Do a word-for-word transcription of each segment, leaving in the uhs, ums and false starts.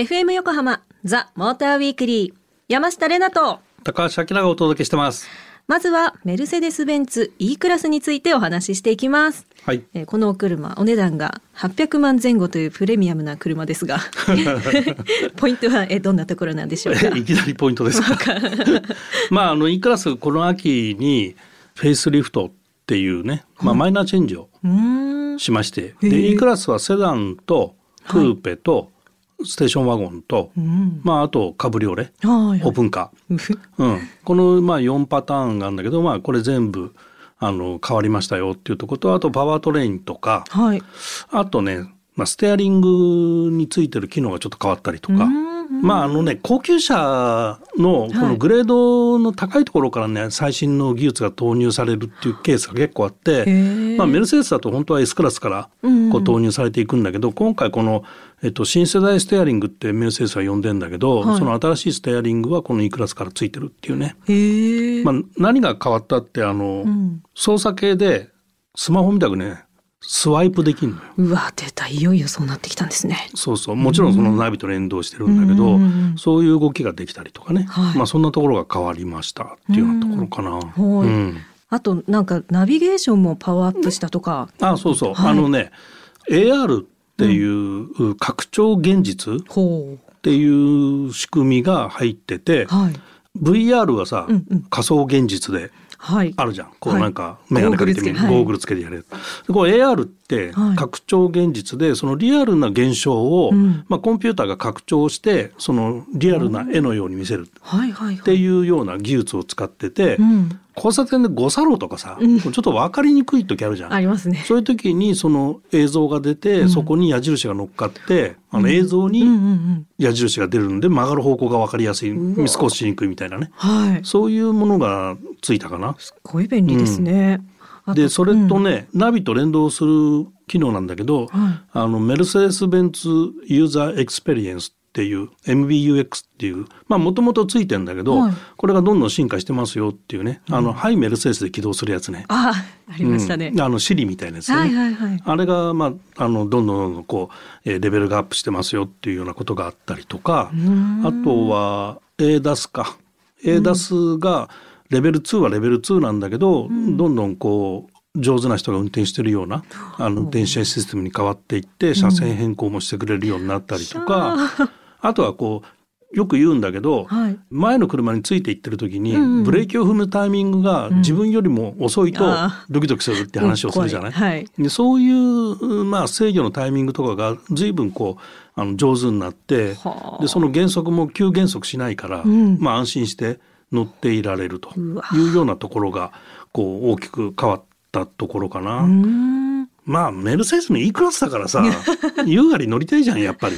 エフエム 横浜ザ・モーターウィークリー、山下玲奈と高橋明奈がお届けしてます。まずはメルセデスベンツ E クラスについてお話ししていきます、はい。えー、このお車、お値段がはっぴゃくまんぜん後というプレミアムな車ですがポイントは、えー、どんなところなんでしょうかいきなりポイントですかまあ、あの E クラス、この秋にフェイスリフトっていうね、まあ、マイナーチェンジをしまして、うん、で E クラスはセダンとクーペとステーションワゴンと、はい、まあ、あとカブリオレ、はい、オープンカー、うん、このまあよんパターンがあるんだけど、まあ、これ全部あの変わりましたよっていうとこと、あとパワートレインとか、はい、あとね、まあ、ステアリングについてる機能がちょっと変わったりとか、まあ、あのね、高級車のこのグレードの高いところからね、はい、最新の技術が投入されるっていうケースが結構あって、まあ、メルセデスだと本当は S クラスからこう投入されていくんだけど、うんうん、今回この、えっと、新世代ステアリングってメルセデスは呼んでんだけど、はい、その新しいステアリングはこの E クラスからついてるっていうね。へ、まあ、何が変わったって、あの、うん、操作系でスマホみたくねスワイプできるのよ。うわ、出た、いよいよそうなってきたんですね。そうそう、もちろんそのナビと連動してるんだけど、うん、そういう動きができたりとかね、はい、まあ、そんなところが変わりましたっていうようなところかな、うんうん、あとなんかナビゲーションもパワーアップしたとか、うん、あ、そうそう、はい、あのね エーアール っていう拡張現実っていう仕組みが入ってて、はい、ブイアール はさ、うんうん、仮想現実ではい、あるじゃん、こうなんかメガネかけてみる、はい、ゴーグルつけてやれる、はい、こう エーアール って拡張現実で、そのリアルな現象を、はい、まあ、コンピューターが拡張してそのリアルな絵のように見せるっていうような技術を使ってて、うん、交差点で誤作動とかさ、うん、ちょっと分かりにくい時あるじゃん。ありますね。そういう時にその映像が出て、うん、そこに矢印が乗っかって、うん、あの映像に矢印が出るんで曲がる方向が分かりやすい、うん、見過ごしにくいみたいなね、はい、そういうものがついたかな。すごい便利ですね、うん、でそれとね、うん、ナビと連動する機能なんだけど、はい、あのメルセデスベンツユーザーエクスペリエンスっていう エムビーユーエックス っていう、まあもともとついてんだけど、はい、これがどんどん進化してますよっていうね、うん、あのハイメルセデスで起動するやつね。 あ, ありましたね、うん、あのシリみたいなやつね、はいはいはい、あれが、まあ、あのどんどんどんどんこうレベルがアップしてますよっていうようなことがあったりとか、あとは エーダス か エーダス がレベルツーはレベルツーなんだけど、うん、どんどんこう上手な人が運転してるようなあの電子システムに変わっていって、車線変更もしてくれるようになったりとか、うん、あとはこうよく言うんだけど、はい、前の車についていってる時に、うん、ブレーキを踏むタイミングが自分よりも遅いとドキドキするって話をするじゃない、うん、はい、でそういう、まあ、制御のタイミングとかが随分こうあの上手になって、でその減速も急減速しないから、うん、まあ、安心して乗っていられるというようなところがこう大きく変わってたところかな。うーん、まあメルセデスの E クラスだからさ優雅に乗りたいじゃん、やっぱり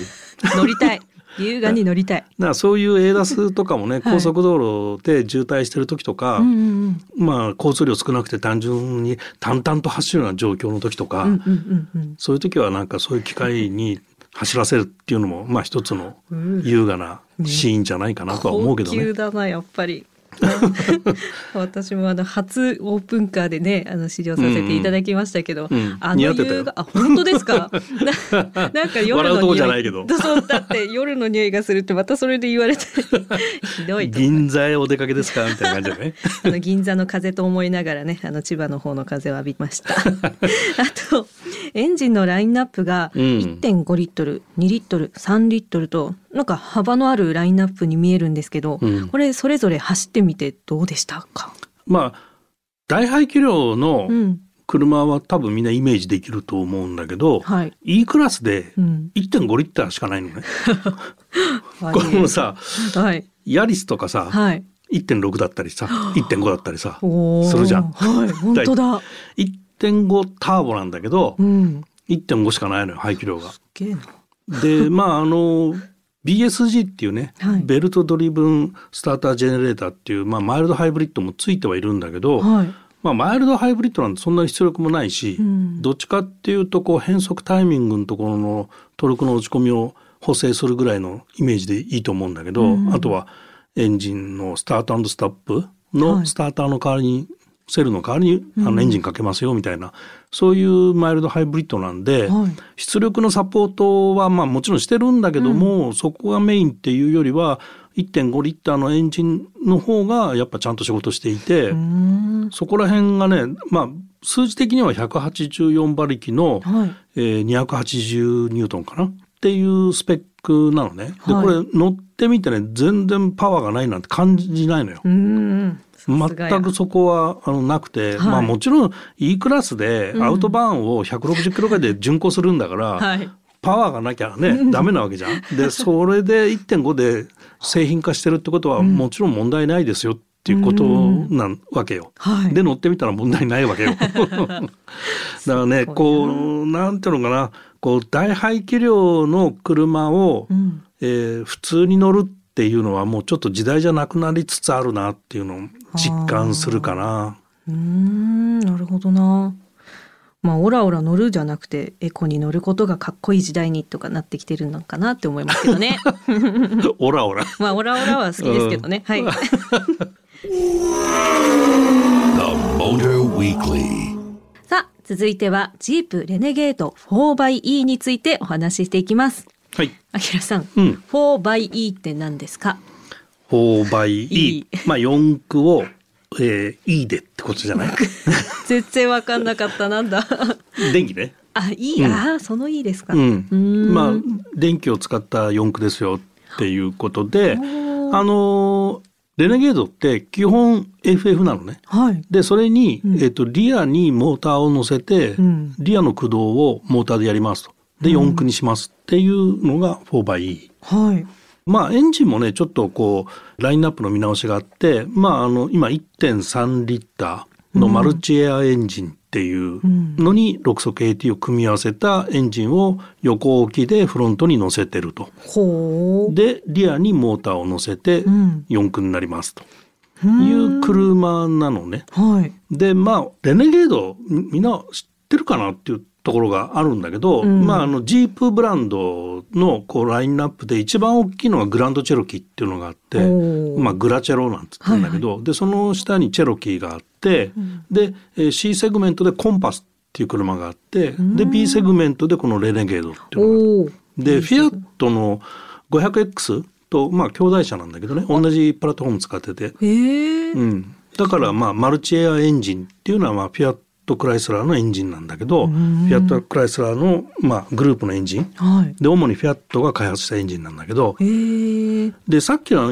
乗りたい、優雅に乗りたいだからそういう エーダス とかもね、はい、高速道路で渋滞してる時とか、うんうんうん、まあ交通量少なくて単純に淡々と走るような状況の時とか、うんうんうんうん、そういう時はなんかそういう機会に走らせるっていうのもまあ一つの優雅なシーンじゃないかなとは思うけどね、うん、高級だなやっぱり私もあの初オープンカーでね、あの試乗させていただきましたけど、うんうん、あの優雅、あ、本当ですかな, なんか夜の匂い、そうだって夜の匂いがするってまたそれで言われてひどいと。銀座へお出かけですかみたいな感じだねあの銀座の風と思いながらね、あの千葉の方の風を浴びましたあとエンジンのラインナップが いってんご リットル、にリットル、さんリットルとなんか幅のあるラインナップに見えるんですけど、うん、これそれぞれ走ってみてどうでしたか？まあ大排気量の車は多分みんなイメージできると思うんだけど、うん、はい、E クラスで いってんご リッターしかないのねこれもさ、はい、ヤリスとかさ、はい、いってんろく だったりさ いってんご だったりさするじゃん、はい、本当だいってんご ターボなんだけど、うん、いってんご しかないのよ排気量が。すげえな。でまああのビーエスジー っていうね、はい、ベルトドリブンスタータージェネレーターっていう、まあ、マイルドハイブリッドもついてはいるんだけど、はい、まあ、マイルドハイブリッドなんてそんなに出力もないし、うん、どっちかっていうとこう変速タイミングのところのトルクの落ち込みを補正するぐらいのイメージでいいと思うんだけど、うん、あとはエンジンのスタート&ストップのスターターの代わりにセルの代わりにあのエンジンかけますよみたいな、うん、そういうマイルドハイブリッドなんで、はい、出力のサポートはまあもちろんしてるんだけども、うん、そこがメインっていうよりは いってんご リッターのエンジンの方がやっぱちゃんと仕事していて、うん、そこら辺がね、まあ、数字的にはひゃくはちじゅうよんばりきの、はい、えー、にひゃくはちじゅうニュートンかなっていうスペックなのね。で、はい、これ乗ってみてね全然パワーがないなんて感じないのよ。うん、全くそこはあのなくて、はい、まあ、もちろん E クラスでアウトバーンをひゃくろくじゅっキロぐらいで巡航するんだから、はい、パワーがなきゃねダメなわけじゃん。でそれで いってんご で製品化してるってことはもちろん問題ないですよっていうことなわけよ、はい、で乗ってみたら問題ないわけよだからね、こうなんていうのかな、こう大排気量の車を、うん、えー、普通に乗るってっていうのはもうちょっと時代じゃなくなりつつあるなっていうのを実感するかな。うーん、なるほどな。まあオラオラ乗るじゃなくてエコに乗ることがかっこいい時代にとかなってきてるのかなって思いますけどねオラオラ、まあオラオラは好きですけどね、うん、はいさあ続いてはジープレネゲート フォーバイイー についてお話ししていきます。はい、あきらさん、うん、フォーバイイー って何ですか？ フォーバイイー、まあ、よん駆を、えー、E でってことじゃない全然分かんなかった、なんだ電気ね、あ、E、うん、あ、その E ですか、うん、うん、まあ、電気を使ったよん駆ですよっていうことで、あのレネゲードって基本 エフエフ なのね、はい、でそれに、うん、えーと、リアにモーターを乗せて、うん、リアの駆動をモーターでやりますと、でよん駆にしますっていうのが フォーバイイー、はい、まあエンジンもねちょっとこうラインナップの見直しがあって、まあ、あの今 いってんさんリッターのマルチエアエンジンっていうのにろくそくエーティーを組み合わせたエンジンを横置きでフロントに乗せてると、うん、でリアにモーターを乗せてよん駆になりますという車なのね、うん、はい、でまあレネゲードみんな知ってるかなっていうところがあるんだけど、うん、まあ、あのジープブランドのこうラインナップで一番大きいのがグランドチェロキーっていうのがあって、まあ、グラチェロなんて言ってんだけど、はいはい、でその下にチェロキーがあって、うん、で C セグメントでコンパスっていう車があって、うん、で B セグメントでこのレネゲードっていうのがあって、でフィアットの ごひゃくエックス と、まあ、兄弟車なんだけどね、同じプラットフォーム使ってて、うん、だから、まあ、マルチエアエンジンっていうのは、まあ、フィアットクライスラーのエンジンなんだけど、フィアットクライスラーの、まあ、グループのエンジン、はい、で主にフィアットが開発したエンジンなんだけど、でさっきの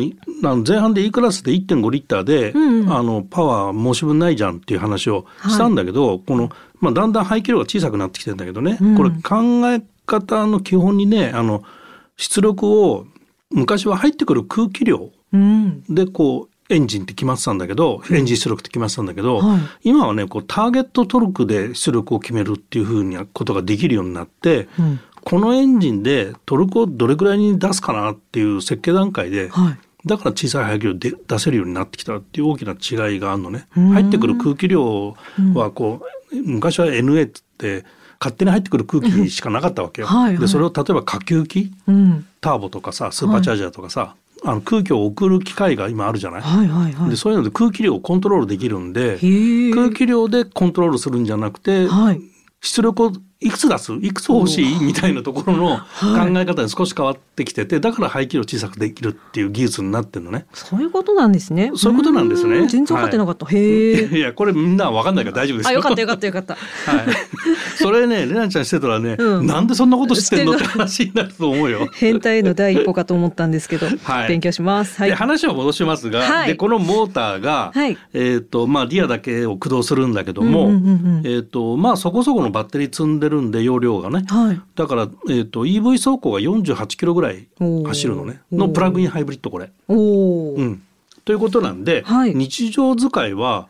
前半で E クラスで いってんご リッターで、うんうん、あのパワー申し分ないじゃんっていう話をしたんだけど、はい、この、まあ、だんだん排気量が小さくなってきてんだけどね、うん、これ考え方の基本にね、あの出力を昔は入ってくる空気量でこう、うん、エンジンって決まってたんだけど、エンジン出力って決まってたんだけど、はい、今はねこうターゲットトルクで出力を決めるっていうふうなことができるようになって、うん、このエンジンでトルクをどれくらいに出すかなっていう設計段階で、はい、だから小さい排気量で出せるようになってきたっていう大きな違いがあるのね。入ってくる空気量はこう、うん、昔は エヌエー って勝手に入ってくる空気しかなかったわけよはい、はい、でそれを例えば下級機、うん、ターボとかさスーパーチャージャーとかさ、はい、あの空気を送る機械が今あるじゃない、はいはいはい、でそういうので空気量をコントロールできるんで、空気量でコントロールするんじゃなくて、はい、出力をいくつ出すいくつ欲しいみたいなところの考え方に少し変わってきてて、だから排気量小さくできるっていう技術になってるのね。そういうことなんですね。そういうことなんですね。全然分かってなかった、はい、へえ。いやこれみんな分かんないから大丈夫ですよ。あ、よかったよかったよかった、はい、それねレナちゃんしてたらね、うん、なんでそんなこと知ってんのって話になると思うよ変態の第一歩かと思ったんですけど、はい、勉強します、はい、で話を戻しますが、はい、でこのモーターが、はい、えーとまあ、リアだけを駆動するんだけども、そこそこのバッテリー積んでるんで容量がね、はい、だから、えー、と イーブイ 走行がよんじゅうはちキロぐらい走るのねのプラグインハイブリッドこれ、お、うん、ということなんで、はい、日常使いは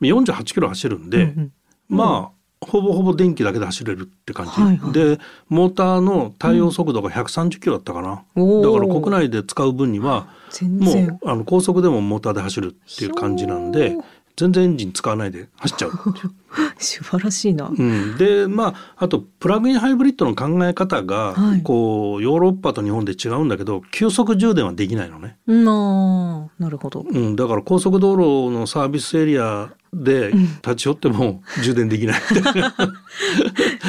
よんじゅうはちキロ走るんで、うん、まあほぼほぼ電気だけで走れるって感じ、はいはい、でモーターの対応速度がひゃくさんじゅっキロだったかな、うん、だから国内で使う分にはもうあの高速でもモーターで走るっていう感じなんで、全然エンジン使わないで走っちゃう素晴らしいな、うん、でまああとプラグインハイブリッドの考え方が、はい、こうヨーロッパと日本で違うんだけど急速充電はできないのね。ななるほど、うん、だから高速道路のサービスエリアで立ち寄っても充電できない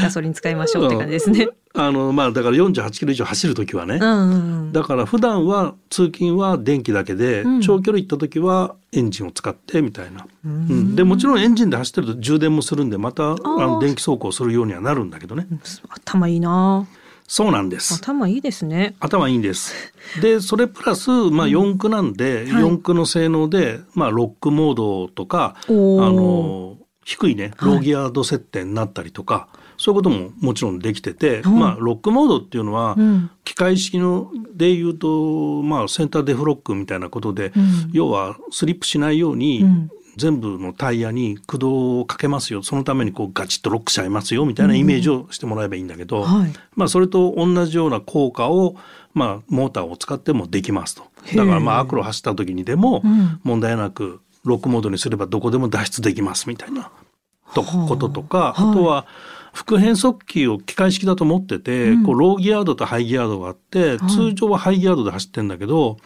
ガソリン使いましょうって感じですね。あの、まあ、だからよんじゅうはちキロ以上走るときはね、うんうん、だから普段は通勤は電気だけで、うん、長距離行ったときはエンジンを使ってみたいな、うんうん、でもちろんエンジンで走ってると充電もするんでまたあの電気走行するようにはなるんだけどね。頭いいな。そうなんです。頭いいですね。頭いいんです。で、それプラス、まあ、よん駆なんで、うんはい、よん駆の性能で、まあ、ロックモードとか、あの、低いね、ローギア度設定になったりとか、はい、そういうことももちろんできてて、うん、まあ、ロックモードっていうのは、うん、機械式ので言うと、まあ、センターデフロックみたいなことで、うん、要はスリップしないように、うん全部のタイヤに駆動をかけますよそのためにこうガチッとロックしちゃいますよみたいなイメージをしてもらえばいいんだけど、うんはいまあ、それと同じような効果を、まあ、モーターを使ってもできますと。だからまあアクロ走った時にでも問題なくロックモードにすればどこでも脱出できますみたいなとこととか、うんはい、あとは副変速機を機械式だと持ってて、うん、こうローギアードとハイギアードがあって、はい、通常はハイギアードで走ってるんだけど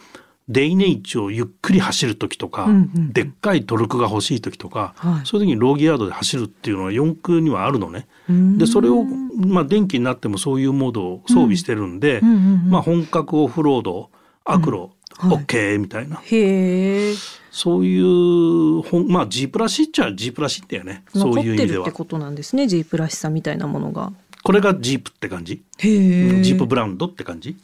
デイネイチをゆっくり走るときとか、うんうん、でっかいトルクが欲しいときとか、はい、そういう時にローギアードで走るっていうのはよん駆にはあるのね。でそれを、まあ、電気になってもそういうモードを装備してるんで、うんうんうんうん、まあ、本格オフロードアクロ、うんはい、OK みたいなへそういうほん、まあ、G プラシっちゃ G プラシだよね。そういう意味では残ってるってことなんですね G プラシさみたいなものが。これがジープって感じへージープブランドって感じ。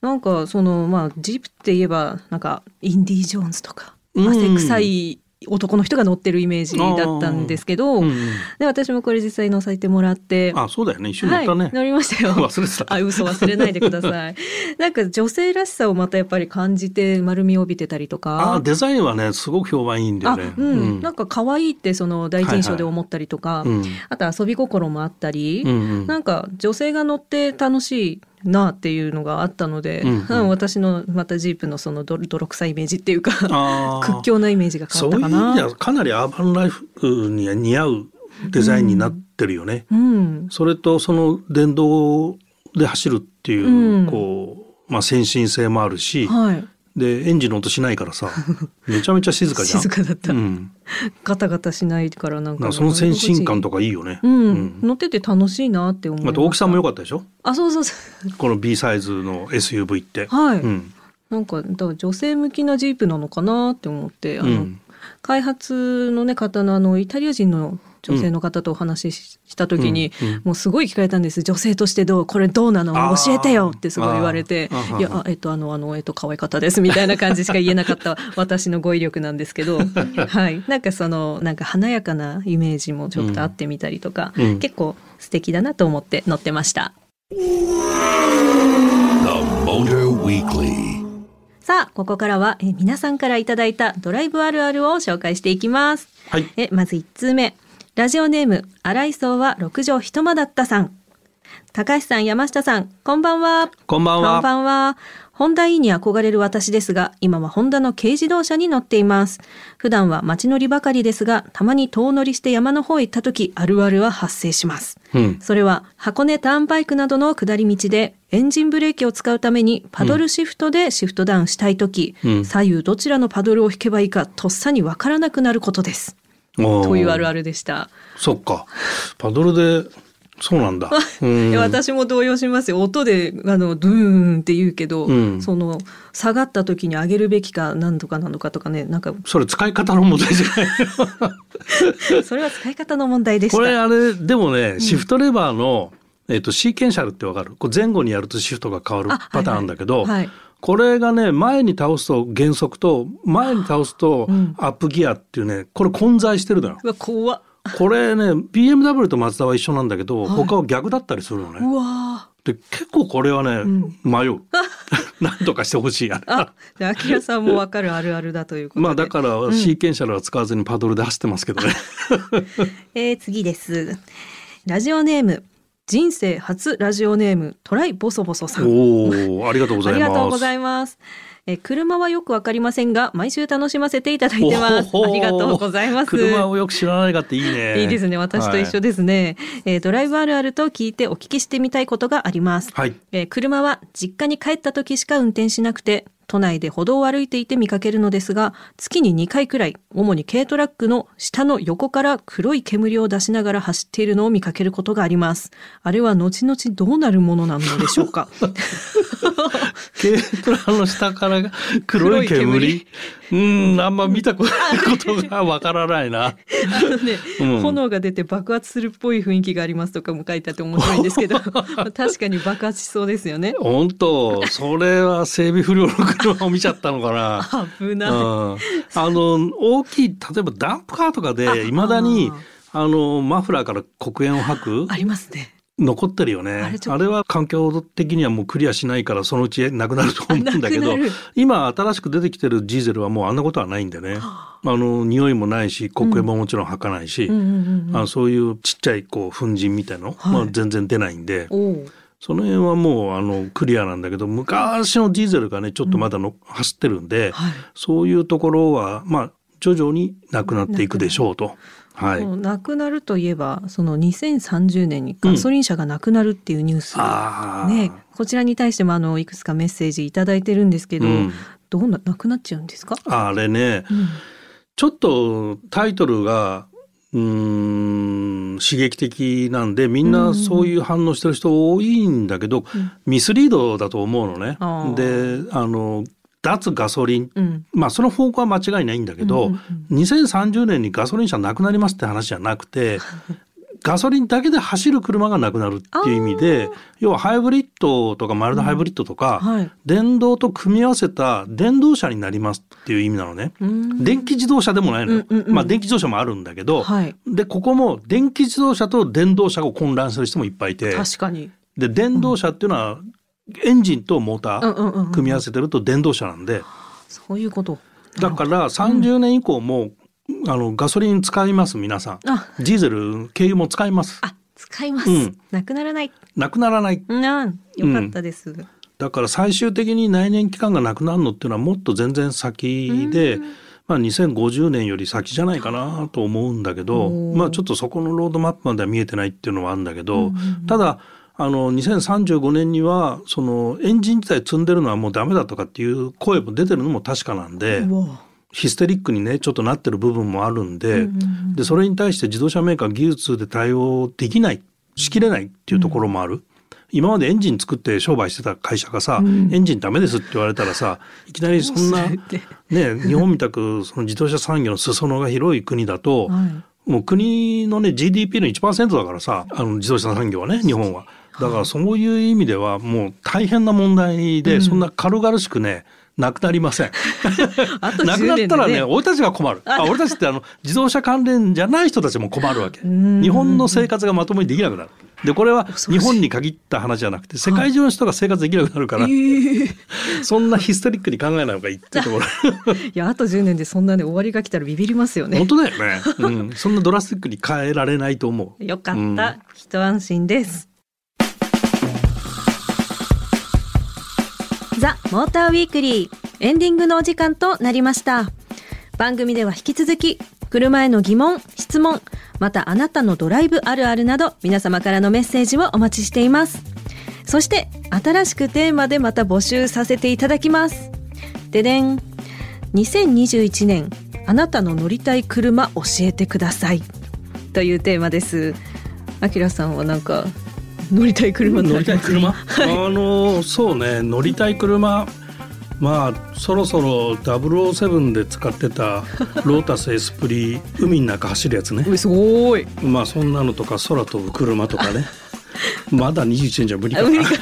なんかそのまあジープって言えばなんかインディ・ジョーンズとか汗臭い男の人が乗ってるイメージだったんですけど、うんうん、で私もこれ実際乗させてもらって。あそうだよね一緒に乗ったね、はい、乗りましたよ。忘れてたあ嘘忘れないでくださいなんか女性らしさをまたやっぱり感じて丸みを帯びてたりとかあデザインはねすごく評判いいんだよね、うんうん、なんか可愛いってその第一印象で思ったりとか、はいはいうん、あと遊び心もあったり、うんうん、なんか女性が乗って楽しいなっていうのがあったので、うんうん、私のまたジープのその泥臭いイメージっていうか屈強なイメージが変わったかな。そういう意味ではかなりアーバンライフに似合うデザインになってるよね、うんうん、それとその電動で走るっていう、うんこうまあ、先進性もあるし、はい、でエンジンの音しないからさめちゃめちゃ静かじゃん静かだった、うん、ガタガタしないからなんかその先進感とかいいよね、うんうん、乗ってて楽しいなって思いました。あと大きさも良かったでしょ。あそうそうそうこの B サイズの エスユーブイ って、はいうん、なんか女性向きなジープなのかなって思ってあの、うん、開発の、ね、方の、 あのイタリア人の女性の方とお話しした時に、うんうん、もうすごい聞かれたんです。女性としてどうこれどうなの教えてよってすごい言われていやえっとあのあのえっと可愛かったですみたいな感じしか言えなかった私の語彙力なんですけどはいなんかそのなんか華やかなイメージもちょっとあってみたりとか、うん、結構素敵だなと思って乗ってました、うん、さあここからはえ皆さんからいただいたドライブあるあるを紹介していきます、はい、えまずいっつうめラジオネーム荒井荘はろく畳一間だったさん。高橋さん山下さんこんばんは。こんばんは。こんばんは。ホンダ E に憧れる私ですが今はホンダの軽自動車に乗っています。普段は街乗りばかりですがたまに遠乗りして山の方へ行った時あるあるは発生します、うん、それは箱根ターンバイクなどの下り道でエンジンブレーキを使うためにパドルシフトでシフトダウンしたい時、うん、左右どちらのパドルを引けばいいかとっさに分からなくなることですというあるあるでした。そっか。パドルでそうなんだ。うん私も動揺しますよ。音であのドゥーンって言うけど、うん、その下がった時に上げるべきか何とか何とかとかねなんか。それ使い方の問題じゃない。それは使い方の問題でした。これあれでもねシフトレバーの、うんえっと、シーケンシャルってわかる？こう前後にやるとシフトが変わるパターンだけど。はいはいはいこれがね前に倒すと減速と前に倒すとアップギアっていうね、うん、これ混在してるだよ。うわ怖っ。これね ビーエムダブリュー とマツダは一緒なんだけど、はい、他は逆だったりするのね。うわで結構これはね、うん、迷うなんとかしてほしいやあでアキラさんも分かるあるあるだということでまあだからシーケンシャルは使わずにパドルで走ってますけどね、うんえー、次です。ラジオネーム人生初ラジオネームトライボソボソさん、おありがとうございますありがとうございます。え車はよくわかりませんが毎週楽しませていただいてます。ありがとうございます。車をよく知らないかっていいねいいですね、私と一緒ですね、はい。えー、ドライブあるあると聞いてお聞きしてみたいことがあります、はい。えー、車は実家に帰った時しか運転しなくて都内で歩道を歩いていて見かけるのですが、月ににかいくらい主に軽トラックの下の横から黒い煙を出しながら走っているのを見かけることがあります。あれは後々どうなるものなのでしょうか軽トラの下から黒い煙、うーん、あんま見たことないことがわからないなあの、ね、うん、炎が出て爆発するっぽい雰囲気がありますとかも書いてあって面白いんですけど確かに爆発しそうですよね。本当それは整備不良の車を見ちゃったのかな危ない、うん、あの大きい例えばダンプカーとかでいまだにあのマフラーから黒煙を吐くありますね、残ってるよね。あれ、あれは環境的にはもうクリアしないからそのうちなくなると思うんだけど、今新しく出てきてるディーゼルはもうあんなことはないんでね、あの匂いもないし黒煙ももちろん吐かないし、そういうちっちゃいこう粉塵みたいの、はい、まあ、全然出ないんでその辺はもうあのクリアなんだけど、昔のディーゼルがねちょっとまだの、うん、走ってるんで、はい、そういうところはまあ徐々になくなっていくでしょうと。はい、なくなるといえばそのにせんさんじゅうねんにガソリン車がなくなるっていうニュース、うん、ね、こちらに対してもあのいくつかメッセージいただいてるんですけど、うん、どう な, なくなっちゃうんですかあれね、うん、ちょっとタイトルがうーん刺激的なんでみんなそういう反応してる人多いんだけど、うん、ミスリードだと思うのね、うん、であの脱ガソリン、うん、まあその方向は間違いないんだけど、うんうんうん、にせんさんじゅうねんにガソリン車なくなりますって話じゃなくてガソリンだけで走る車がなくなるっていう意味で、要はハイブリッドとかマイルドハイブリッドとか、うん、はい、電動と組み合わせた電動車になりますっていう意味なのね。電気自動車でもないのよ、うんうんうん、まあ電気自動車もあるんだけど、はい、でここも電気自動車と電動車を混乱する人もいっぱいいて、確かに。で電動車っていうのは、うん、エンジンとモーター組み合わせてると電動車なんで、うんうんうんうん、そういうことだからさんじゅうねん以降も、うん、あのガソリン使います皆さん、ディーゼル軽油も使います、あ使います、うん、なくならないなくならない、うん、よかったです、うん、だから最終的に内燃機関がなくなるのっていうのはもっと全然先で、まあ、にせんごじゅうねんより先じゃないかなと思うんだけど、まあ、ちょっとそこのロードマップまでは見えてないっていうのはあるんだけど、うんうんうん、ただあのにせんさんじゅうごねんにはそのエンジン自体積んでるのはもうダメだとかっていう声も出てるのも確かなんで、ヒステリックにねちょっとなってる部分もあるんで、でそれに対して自動車メーカー技術で対応できないしきれないっていうところもある。今までエンジン作って商売してた会社がさ、うん、エンジンダメですって言われたらさ、いきなりそんな、ね、日本みたくその自動車産業の裾野が広い国だと、はい、もう国のね ジーディーピー の いちパーセント だからさ、あの自動車産業はね日本は。だからそういう意味ではもう大変な問題で、そんな軽々しくね、うん、なくなりませんあとじゅうねんで、ね、なくなったらね俺たちが困るあ俺たちってあの自動車関連じゃない人たちも困るわけ日本の生活がまともにできなくなる。でこれは日本に限った話じゃなくて世界中の人が生活できなくなるから、はい、そんなヒステリックに考えないのがいいってところいやあとじゅうねんでそんなね終わりが来たらビビりますよね。本当だよね、うん、そんなドラスティックに変えられないと思う。よかった、うん、一安心です。ザ・モーターウィークリーエンディングのお時間となりました。番組では引き続き車への疑問質問、またあなたのドライブあるあるなど皆様からのメッセージをお待ちしています。そして新しくテーマでまた募集させていただきます。ででんにせんにじゅういちねんあなたの乗りたい車教えてくださいというテーマです。あきらさんはなんか乗りたい車乗りたい車、はい、あのそうね乗りたい車、まあそろそろダブルオーセブンで使ってたロータスエスプリ海の中走るやつねすごい、まあそんなのとか空飛ぶ車とかねまだにじゅういちねんじゃ無理かな無理か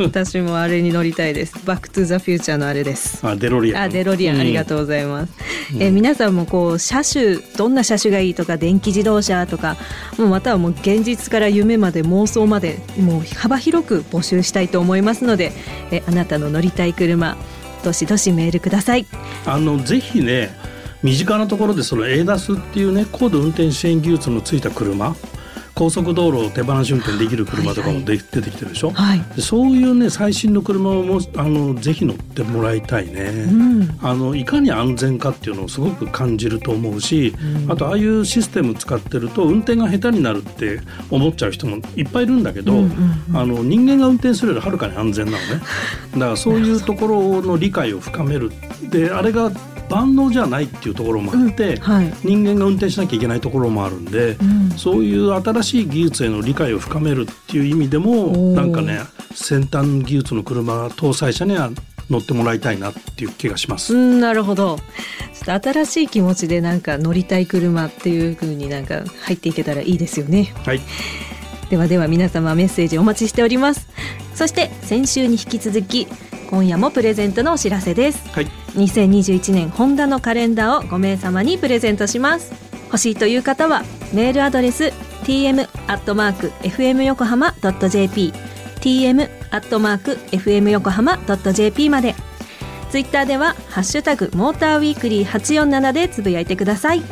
私もあれに乗りたいです。バックトゥザフューチャーのあれです。あデロリアン、あデロリアン、ありがとうございます、うん、え皆さんもこう車種どんな車種がいいとか電気自動車とかもうまたはもう現実から夢まで妄想までもう幅広く募集したいと思いますので、えあなたの乗りたい車どしどしメールください。あのぜひね身近なところでその エーダス っていうね高度運転支援技術のついた車高速道路を手放し運転できる車とかもで、はいはい、出てきてるでしょ、はい、でそういうね最新の車をもあのぜひ乗ってもらいたいね、うん、あのいかに安全かっていうのをすごく感じると思うし、うん、あとああいうシステム使ってると運転が下手になるって思っちゃう人もいっぱいいるんだけど、うんうんうん、あの人間が運転するよりはるかに安全なのね。だからそういうところの理解を深めるであれが万能じゃないっていうところもあって、うんはい、人間が運転しなきゃいけないところもあるんで、うん、そういう新しい技術への理解を深めるっていう意味でもなんかね先端技術の車搭載車には乗ってもらいたいなっていう気がします、うん、なるほど。ちょっと新しい気持ちでなんか乗りたい車っていう風になんか入っていけたらいいですよね。はい、ではでは皆様メッセージお待ちしております。そして先週に引き続き今夜もプレゼントのお知らせです、はい、にせんにじゅういちねんホンダのカレンダーをご名様にプレゼントします。欲しいという方はメールアドレス ティーエム アットマーク エフエム横浜 ドットジェーピー ティーエム アットマーク エフエム横浜 ドットジェーピー まで。ツイッターではハッシュタグモーターウィークリーはちよんななでつぶやいてください。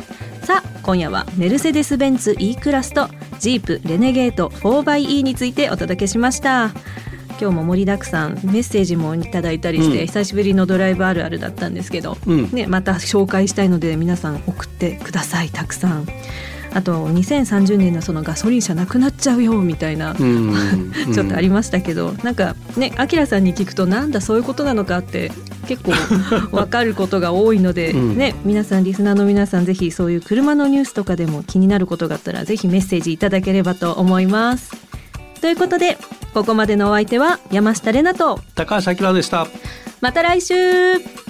さあ今夜はメルセデスベンツ E クラスとジープレネゲート フォーバイイー についてお届けしました。今日も盛りだくさんメッセージもいただいたりして、うん、久しぶりのドライブあるあるだったんですけど、うんね、また紹介したいので皆さん送ってくださいたくさん。あとにせんさんじゅうねんのそのガソリン車なくなっちゃうよみたいな、うんうん、ちょっとありましたけどなんかねアキラさんに聞くとなんだそういうことなのかって結構分かることが多いので、うんね、皆さんリスナーの皆さんぜひそういう車のニュースとかでも気になることがあったらぜひメッセージいただければと思います。ということでここまでのお相手は山下玲奈と高橋明でした。また来週。